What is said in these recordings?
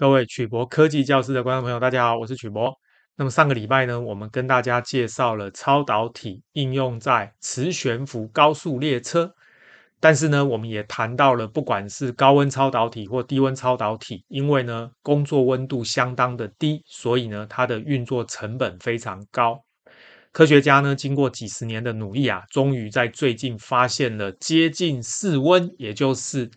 各位曲博科技教室的观众朋友，大家好，我是曲博。那么上个礼拜呢，我们跟大家介绍了超导体应用在磁悬浮高速列车，但是呢，我们也谈到了不管是高温超导体或低温超导体，因为呢工作温度相当的低，所以呢它的运作成本非常高。科学家呢经过几十年的努力啊，终于在最近发现了接近室温，也就是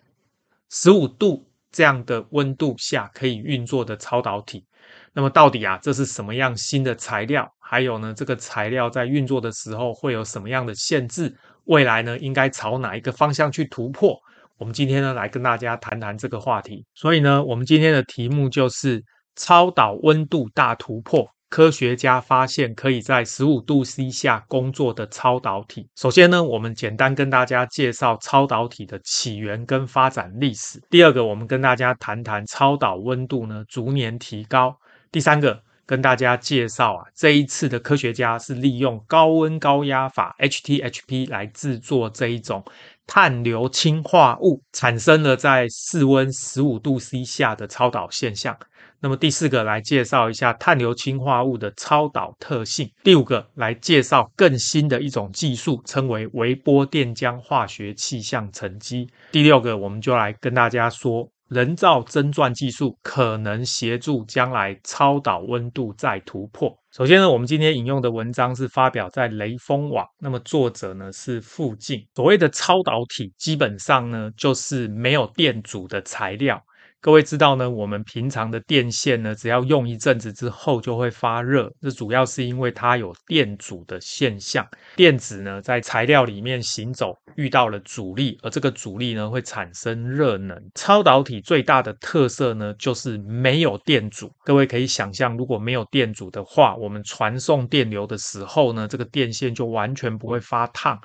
15度。这样的温度下可以运作的超导体，那么到底啊这是什么样新的材料？还有呢这个材料在运作的时候会有什么样的限制？未来呢应该朝哪一个方向去突破？我们今天呢来跟大家谈谈这个话题。所以呢我们今天的题目就是超导温度大突破，科学家发现可以在15度 C 下工作的超导体。首先呢，我们简单跟大家介绍超导体的起源跟发展历史。第二个，我们跟大家谈谈超导温度呢逐年提高。第三个，跟大家介绍啊，这一次的科学家是利用高温高压法 HTHP 来制作这一种碳硫氢化物，产生了在室温15度 C 下的超导现象。那么第四个，来介绍一下碳硫氢化物的超导特性。第五个，来介绍更新的一种技术，称为微波电浆化学气象沉积。第六个，我们就来跟大家说人造蒸钻技术可能协助将来超导温度再突破。首先呢，我们今天引用的文章是发表在雷锋网，那么作者呢是傅静。所谓的超导体基本上呢就是没有电阻的材料。各位知道呢，我们平常的电线呢只要用一阵子之后就会发热，这主要是因为它有电阻的现象。电子呢在材料里面行走遇到了阻力，而这个阻力呢会产生热能。超导体最大的特色呢就是没有电阻。各位可以想象，如果没有电阻的话，我们传送电流的时候呢，这个电线就完全不会发烫。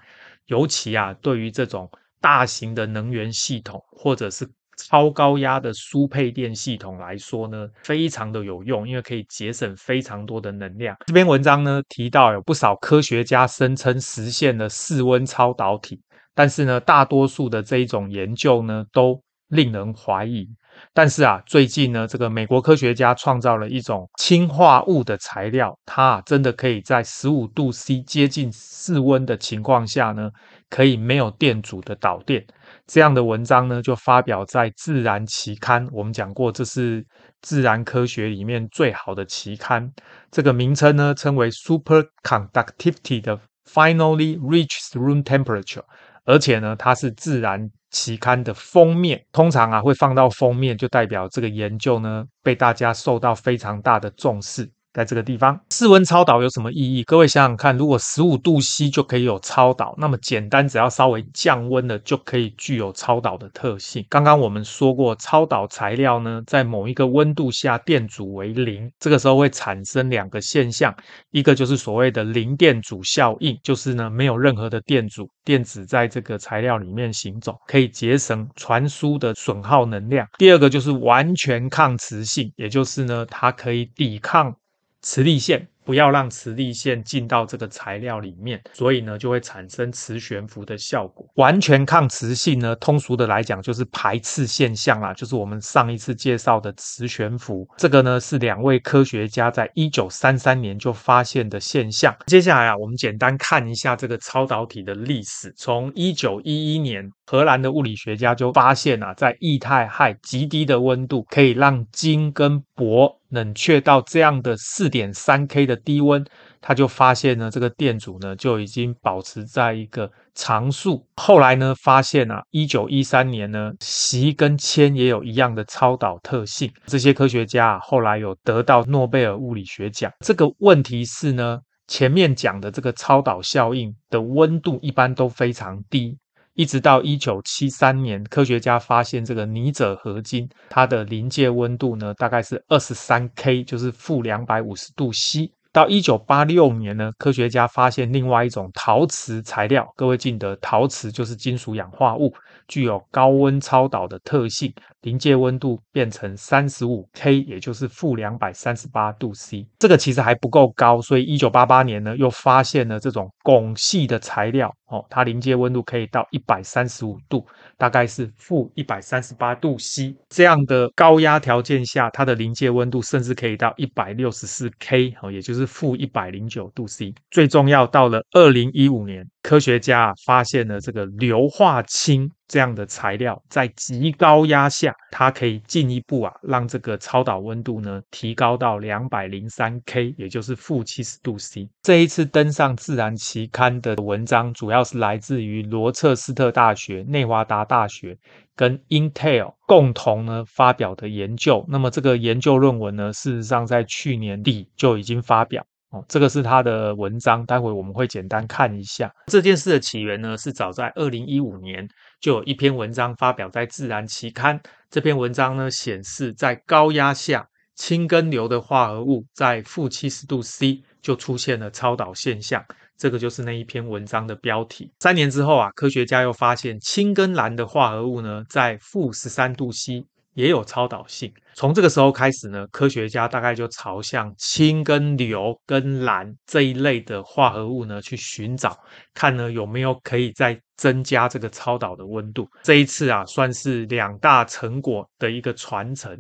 尤其啊对于这种大型的能源系统或者是超高压的输配电系统来说呢，非常的有用，因为可以节省非常多的能量。这篇文章呢提到有不少科学家声称实现了室温超导体，但是呢大多数的这一种研究呢都令人怀疑。但是啊最近呢这个美国科学家创造了一种氢化物的材料，它真的可以在15度 C 接近室温的情况下呢可以没有电阻的导电。这样的文章呢就发表在自然期刊，我们讲过这是自然科学里面最好的期刊。这个名称呢称为 superconductivity 的 finally reaches room temperature， 而且呢它是自然期刊的封面。通常啊会放到封面，就代表这个研究呢被大家受到非常大的重视。在这个地方，室温超导有什么意义？各位想想看，如果15度 C 就可以有超导，那么简单只要稍微降温了就可以具有超导的特性。刚刚我们说过，超导材料呢在某一个温度下电阻为零，这个时候会产生两个现象，一个就是所谓的零电阻效应，就是呢没有任何的电阻，电子在这个材料里面行走，可以节省传输的损耗能量。第二个就是完全抗磁性，也就是呢它可以抵抗磁力线，不要让磁力线进到这个材料里面，所以呢就会产生磁悬浮的效果。完全抗磁性呢通俗的来讲就是排斥现象啦，就是我们上一次介绍的磁悬浮。这个呢是两位科学家在1933年就发现的现象。接下来啊我们简单看一下这个超导体的历史。从1911年荷兰的物理学家就发现啊，在液态氦极低的温度可以让金跟铂冷却到这样的 4.3K 的低温，他就发现呢这个电阻呢就已经保持在一个常数。后来呢发现啊1913年呢锡跟铅也有一样的超导特性。这些科学家啊后来有得到诺贝尔物理学奖。这个问题是呢，前面讲的这个超导效应的温度一般都非常低，一直到1973年科学家发现这个尼者合金，它的临界温度呢大概是 23K， 就是-250度 C。到1986年呢，科学家发现另外一种陶瓷材料，各位记得陶瓷就是金属氧化物，具有高温超导的特性，临界温度变成 35K， 也就是-238°C。这个其实还不够高，所以1988年呢又发现了这种汞系的材料它临界温度可以到135度，大概是-138°C。这样的高压条件下，它的临界温度甚至可以到 164K， 也就是-109°C。最重要，到了2015年，科学家发现了这个硫化氢这样的材料，在极高压下，它可以进一步让这个超导温度呢提高到 203K， 也就是-70°C。这一次登上《自然》期刊的文章，主要是来自于罗彻斯特大学、内华达大学跟 Intel 共同呢发表的研究。那么这个研究论文呢，事实上在去年底就已经发表。这个是他的文章，待会我们会简单看一下。这件事的起源呢，是早在2015年就有一篇文章发表在《自然》期刊。这篇文章呢显示，在高压下，氢跟硫的化合物在-70°C 就出现了超导现象。这个就是那一篇文章的标题。3年之后科学家又发现，氢跟蓝的化合物呢在-13°C 也有超导性。从这个时候开始呢，科学家大概就朝向氢跟硫跟蓝这一类的化合物呢去寻找，看呢有没有可以再增加这个超导的温度。这一次算是两大成果的一个传承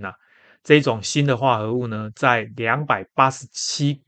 这种新的化合物呢，在287K，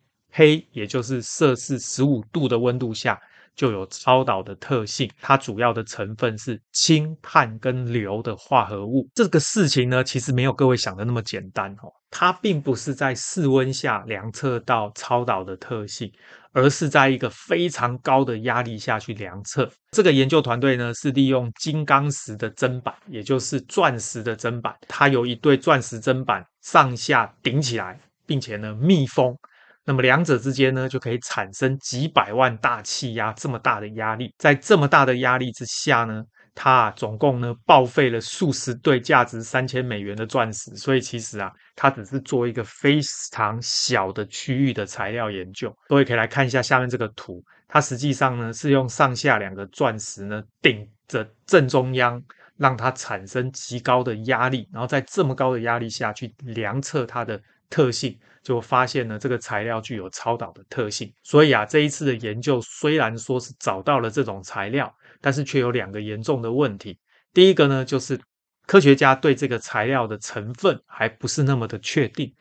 也就是摄氏15度的温度下，就有超导的特性。它主要的成分是氢、碳跟硫的化合物。这个事情呢，其实没有各位想的那么简单它并不是在室温下量测到超导的特性，而是在一个非常高的压力下去量测。这个研究团队呢，是利用金刚石的砧板，也就是钻石的砧板，它有一对钻石砧板上下顶起来，并且呢密封。那么两者之间呢，就可以产生几百万大气压这么大的压力。在这么大的压力之下呢，它总共呢报废了数十对价值$3000的钻石。所以其实它只是做一个非常小的区域的材料研究。各位可以来看一下下面这个图，它实际上呢是用上下两个钻石呢顶着正中央，让它产生极高的压力，然后在这么高的压力下去量测它的特性，就发现呢这个材料具有超导的特性。所以这一次的研究虽然说是找到了这种材料，但是却有2个严重的问题。第一个呢，就是科学家对这个材料的成分还不是那么的确定。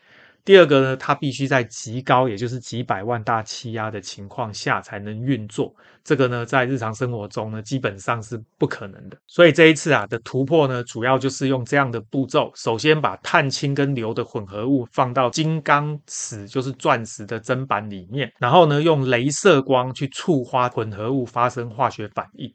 第二个呢，它必须在极高，也就是几百万大气压的情况下才能运作。这个呢，在日常生活中呢，基本上是不可能的。所以这一次的突破呢，主要就是用这样的步骤：首先把碳、氢跟硫的混合物放到金刚石，就是钻石的砧板里面，然后呢，用镭射光去触发混合物发生化学反应。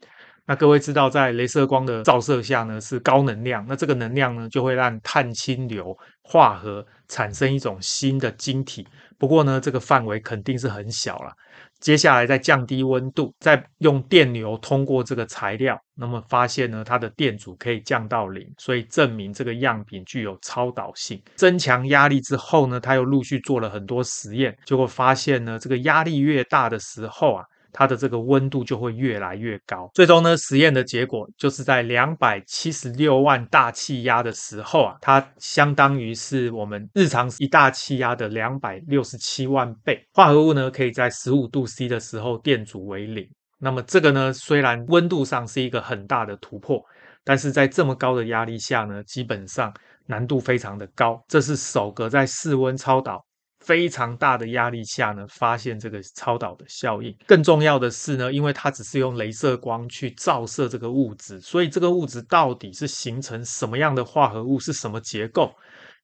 那各位知道，在雷射光的照射下呢是高能量，那这个能量呢就会让碳、氢、硫化合，产生一种新的晶体。不过呢，这个范围肯定是很小了。接下来再降低温度，再用电流通过这个材料，那么发现呢它的电阻可以降到0，所以证明这个样品具有超导性。增强压力之后呢，他又陆续做了很多实验，结果发现呢这个压力越大的时候它的这个温度就会越来越高。最终呢，实验的结果就是在276万大气压的时候它相当于是我们日常一大气压的267万倍。化合物呢可以在15°C 的时候电阻为0。那么这个呢，虽然温度上是一个很大的突破，但是在这么高的压力下呢，基本上难度非常的高。这是首个在室温超导非常大的压力下呢发现这个超导的效应。更重要的是呢，因为它只是用雷射光去照射这个物质，所以这个物质到底是形成什么样的化合物，是什么结构，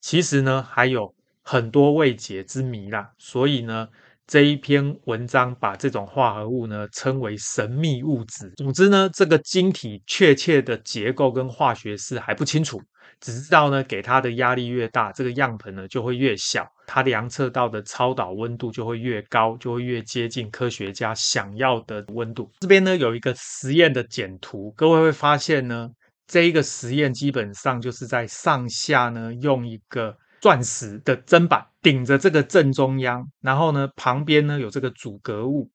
其实呢还有很多未解之谜啦。所以呢，这一篇文章把这种化合物呢称为神秘物质。总之呢，这个晶体确切的结构跟化学式还不清楚，只知道呢给它的压力越大，这个样本呢就会越小，它量测到的超导温度就会越高，就会越接近科学家想要的温度。这边呢有一个实验的简图，各位会发现呢，这一个实验基本上就是在上下呢用一个钻石的砧板顶着这个正中央，然后呢旁边呢有这个阻隔物，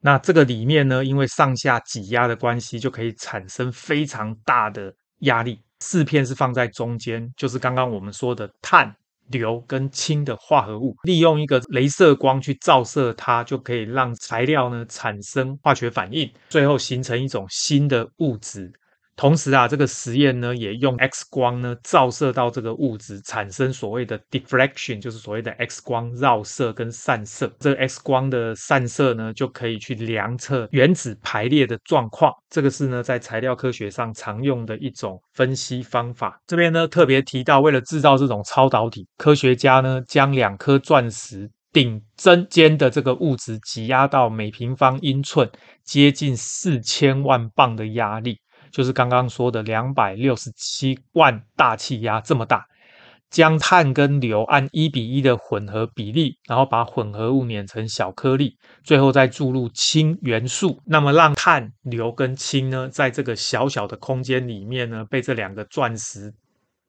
那这个里面呢因为上下挤压的关系就可以产生非常大的压力。四片是放在中间，就是刚刚我们说的碳、硫跟氢的化合物，利用一个雷射光去照射它，就可以让材料呢产生化学反应，最后形成一种新的物质。同时啊，这个实验呢也用 X 光呢照射到这个物质，产生所谓的 deflection， 就是所谓的 X 光绕射跟散射。这个 X 光的散射呢就可以去量测原子排列的状况。这个是呢在材料科学上常用的一种分析方法。这边呢特别提到，为了制造这种超导体，科学家呢将两颗钻石顶针尖的这个物质挤压到每平方英寸接近4000万磅的压力。就是刚刚说的267万大气压这么大，将碳跟硫按1:1的混合比例，然后把混合物碾成小颗粒，最后再注入氢元素，那么让碳、硫跟氢呢在这个小小的空间里面呢被这两个钻石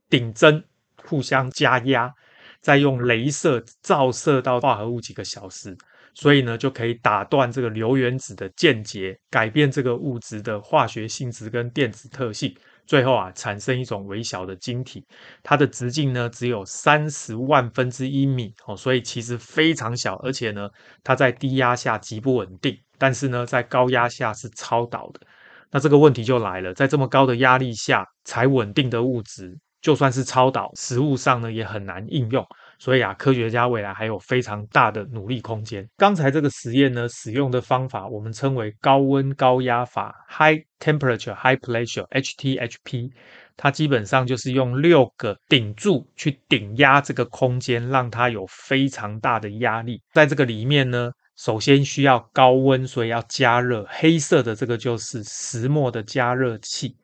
顶针互相加压，再用雷射照射到化合物几个小时，所以呢就可以打断这个硫原子的键结，改变这个物质的化学性质跟电子特性，最后啊产生一种微小的晶体，它的直径呢只有30/10000米、所以其实非常小，而且呢它在低压下极不稳定，但是呢在高压下是超导的。那这个问题就来了，在这么高的压力下才稳定的物质，就算是超导，实物上呢也很难应用，所以啊，科学家未来还有非常大的努力空间。刚才这个实验呢，使用的方法我们称为高温高压法 （High Temperature High Pressure, HTHP）。它基本上就是用6个顶柱去顶压这个空间，让它有非常大的压力。在这个里面呢，首先需要高温，所以要加热。黑色的这个就是石墨的加热器。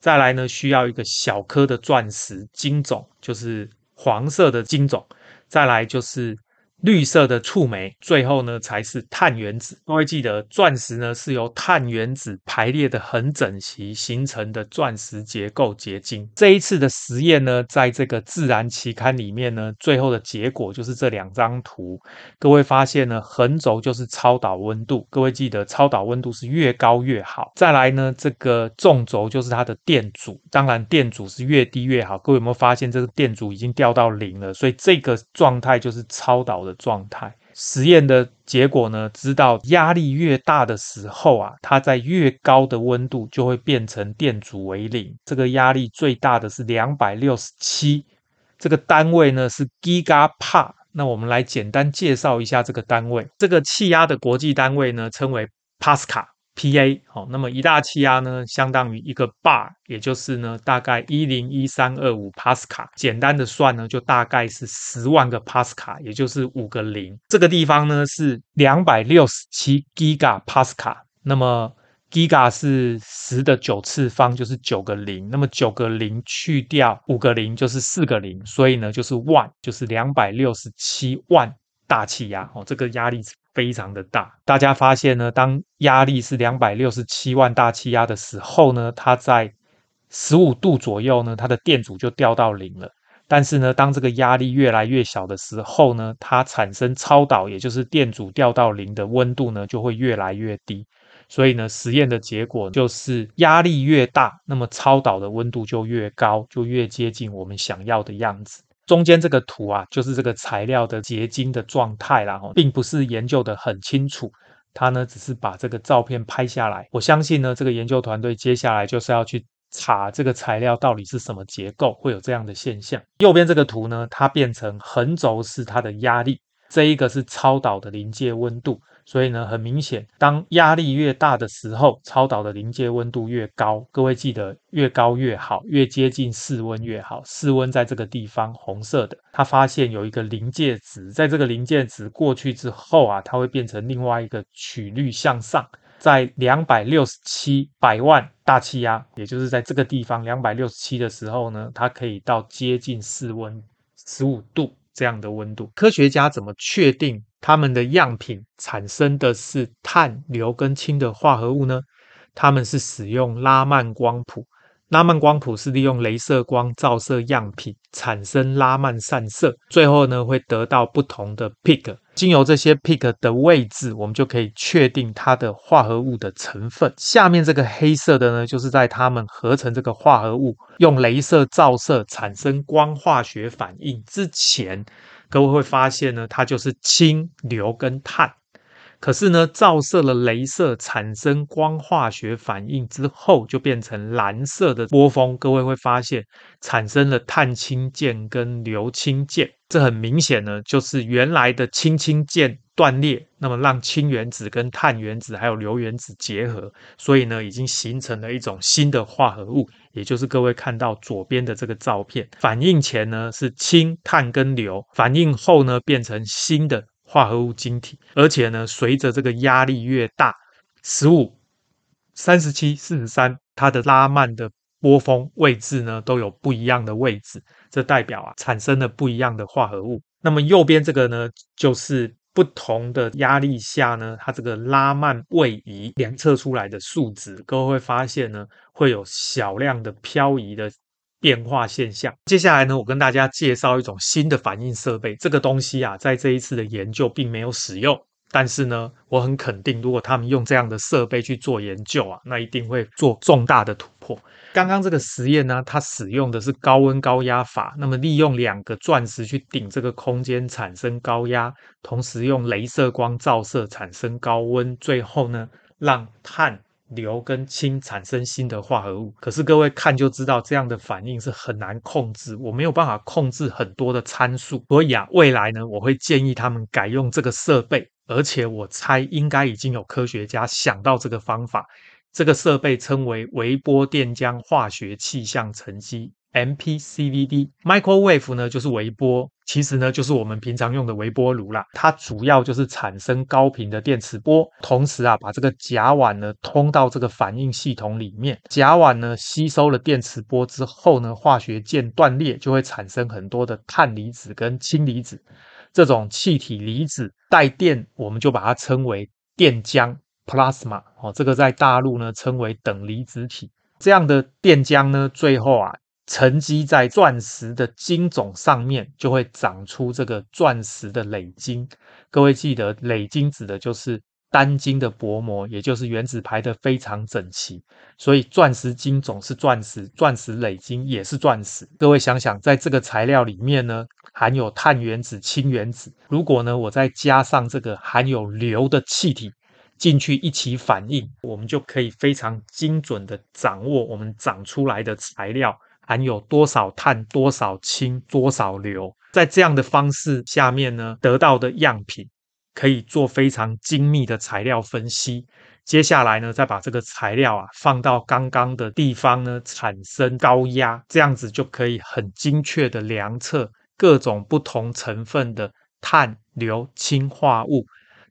再来呢，需要一个小颗的钻石晶种，就是黄色的晶种。再来就是绿色的触媒，最后呢才是碳原子。各位记得，钻石呢是由碳原子排列的很整齐形成的钻石结构结晶。这一次的实验呢，在这个《自然》期刊里面呢，最后的结果就是这2张图。各位发现呢，横轴就是超导温度，各位记得超导温度是越高越好。再来呢，这个纵轴就是它的电阻，当然电阻是越低越好。各位有没有发现这个电阻已经掉到0了？所以这个状态就是超导的状态。实验的结果呢，知道压力越大的时候啊，它在越高的温度就会变成电阻为0。这个压力最大的是267，这个单位呢是 GigaPa。那我们来简单介绍一下这个单位。这个气压的国际单位呢称为 Pascal PA， 那么一大气压呢相当于一个 bar， 也就是呢大概101,325 Pascal， 简单的算呢就大概是10万个 Pascal， 也就是5个0。这个地方呢是267 Giga Pascal， 那么 Giga 是10⁹，就是9个0，那么9个0去掉5个0就是4个0，所以呢就是万，就是267万大气压，这个压力非常的大。大家发现呢，当压力是267万大气压的时候呢，它在15度左右呢，它的电阻就掉到0了。但是呢，当这个压力越来越小的时候呢，它产生超导，也就是电阻掉到0的温度呢，就会越来越低。所以呢，实验的结果就是压力越大，那么超导的温度就越高，就越接近我们想要的样子。中间这个图啊，就是这个材料的结晶的状态啦，并不是研究的很清楚，它呢只是把这个照片拍下来。我相信呢，这个研究团队接下来就是要去查这个材料到底是什么结构，会有这样的现象。右边这个图呢，它变成横轴是它的压力，这一个是超导的临界温度，所以呢，很明显，当压力越大的时候，超导的临界温度越高。各位记得，越高越好，越接近室温越好。室温在这个地方，红色的。他发现有一个临界值，在这个临界值过去之后啊，它会变成另外一个曲率向上。在267百万大气压，也就是在这个地方267的时候呢，它可以到接近室温15度。这样的温度，科学家怎么确定他们的样品产生的是碳、硫跟氢的化合物呢？他们是使用拉曼光谱。拉曼光谱是利用镭射光照射样品产生拉曼散射，最后呢会得到不同的 peak。 经由这些 peak 的位置，我们就可以确定它的化合物的成分。下面这个黑色的呢，就是在它们合成这个化合物用镭射照射产生光化学反应之前，各位会发现呢，它就是氢、硫跟碳。可是呢，照射了镭射产生光化学反应之后，就变成蓝色的波峰。各位会发现，产生了碳氢键跟硫氢键。这很明显呢，就是原来的氢氢键断裂，那么让氢原子跟碳原子还有硫原子结合，所以呢，已经形成了一种新的化合物，也就是各位看到左边的这个照片。反应前呢是氢、碳跟硫，反应后呢变成新的化合物晶体，而且呢，随着这个压力越大， 15、37、43，它的拉曼的波峰位置呢，都有不一样的位置，这代表啊，产生了不一样的化合物。那么右边这个呢，就是不同的压力下呢，它这个拉曼位移量测出来的数值，各位会发现呢，会有小量的漂移的变化现象。接下来呢，我跟大家介绍一种新的反应设备。这个东西啊，在这一次的研究并没有使用，但是呢，我很肯定，如果他们用这样的设备去做研究啊，那一定会做重大的突破。刚刚这个实验呢，它使用的是高温高压法，那么利用2个钻石去顶这个空间产生高压，同时用镭射光照射产生高温，最后呢，让碳、硫跟氢产生新的化合物。可是各位看就知道，这样的反应是很难控制，我没有办法控制很多的参数，所以啊，未来呢，我会建议他们改用这个设备，而且我猜应该已经有科学家想到这个方法。这个设备称为微波电浆化学气象沉积 MPCVD。 Microwave 呢就是微波，其实呢就是我们平常用的微波炉啦。它主要就是产生高频的电磁波，同时啊把这个甲烷呢通到这个反应系统里面。甲烷呢吸收了电磁波之后呢，化学键断裂，就会产生很多的碳离子跟氢离子。这种气体离子带电，我们就把它称为电浆 plasma， 这个在大陆呢称为等离子体。这样的电浆呢，最后啊沉积在钻石的晶种上面，就会长出这个钻石的磊晶。各位记得，磊晶指的就是单晶的薄膜，也就是原子排的非常整齐。所以钻石晶种是钻石，钻石磊晶也是钻石。各位想想，在这个材料里面呢，含有碳原子、氢原子。如果呢，我再加上这个含有硫的气体进去一起反应，我们就可以非常精准的掌握我们长出来的材料含有多少碳、多少氢、多少硫。在这样的方式下面呢，得到的样品可以做非常精密的材料分析。接下来呢，再把这个材料啊放到刚刚的地方呢，产生高压，这样子就可以很精确的量测各种不同成分的碳、硫、氢化物，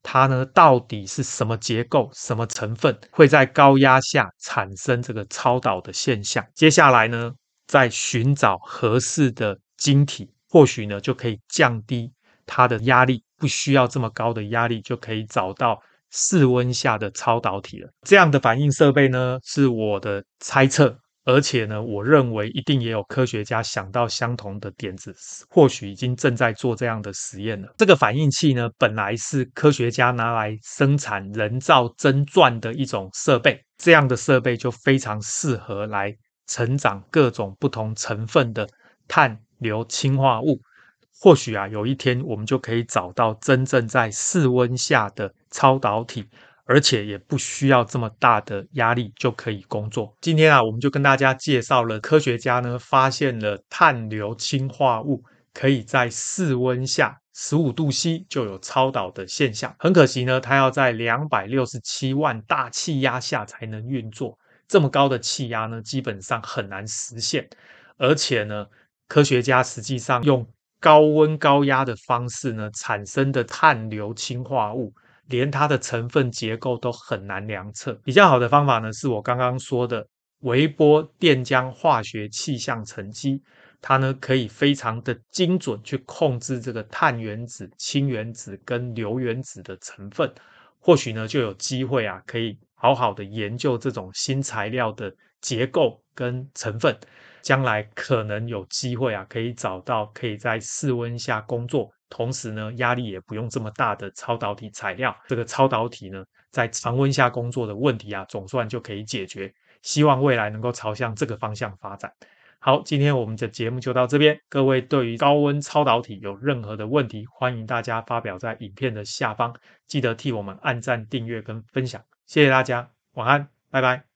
它呢到底是什么结构、什么成分，会在高压下产生这个超导的现象。接下来呢，在寻找合适的晶体，或许呢就可以降低它的压力，不需要这么高的压力就可以找到室温下的超导体了。这样的反应设备呢，是我的猜测，而且呢，我认为一定也有科学家想到相同的点子，或许已经正在做这样的实验了。这个反应器呢，本来是科学家拿来生产人造真钻的一种设备，这样的设备就非常适合来成长各种不同成分的碳、硫、氢化物。或许啊，有一天我们就可以找到真正在室温下的超导体，而且也不需要这么大的压力就可以工作。今天啊，我们就跟大家介绍了科学家呢发现了碳、硫、氢化物可以在室温下15度 C 就有超导的现象。很可惜呢，它要在267万大气压下才能运作。这么高的气压呢，基本上很难实现，而且呢，科学家实际上用高温高压的方式呢，产生的碳、硫、氢化物，连它的成分结构都很难量测。比较好的方法呢，是我刚刚说的微波电浆化学气象沉积，它呢可以非常的精准去控制这个碳原子、氢原子跟硫原子的成分。或许呢，就有机会啊，可以好好的研究这种新材料的结构跟成分，将来可能有机会啊，可以找到可以在室温下工作，同时呢压力也不用这么大的超导体材料。这个超导体呢在常温下工作的问题啊，总算就可以解决。希望未来能够朝向这个方向发展。好，今天我们的节目就到这边。各位对于高温超导体有任何的问题，欢迎大家发表在影片的下方，记得替我们按赞、订阅跟分享。谢谢大家，晚安，拜拜。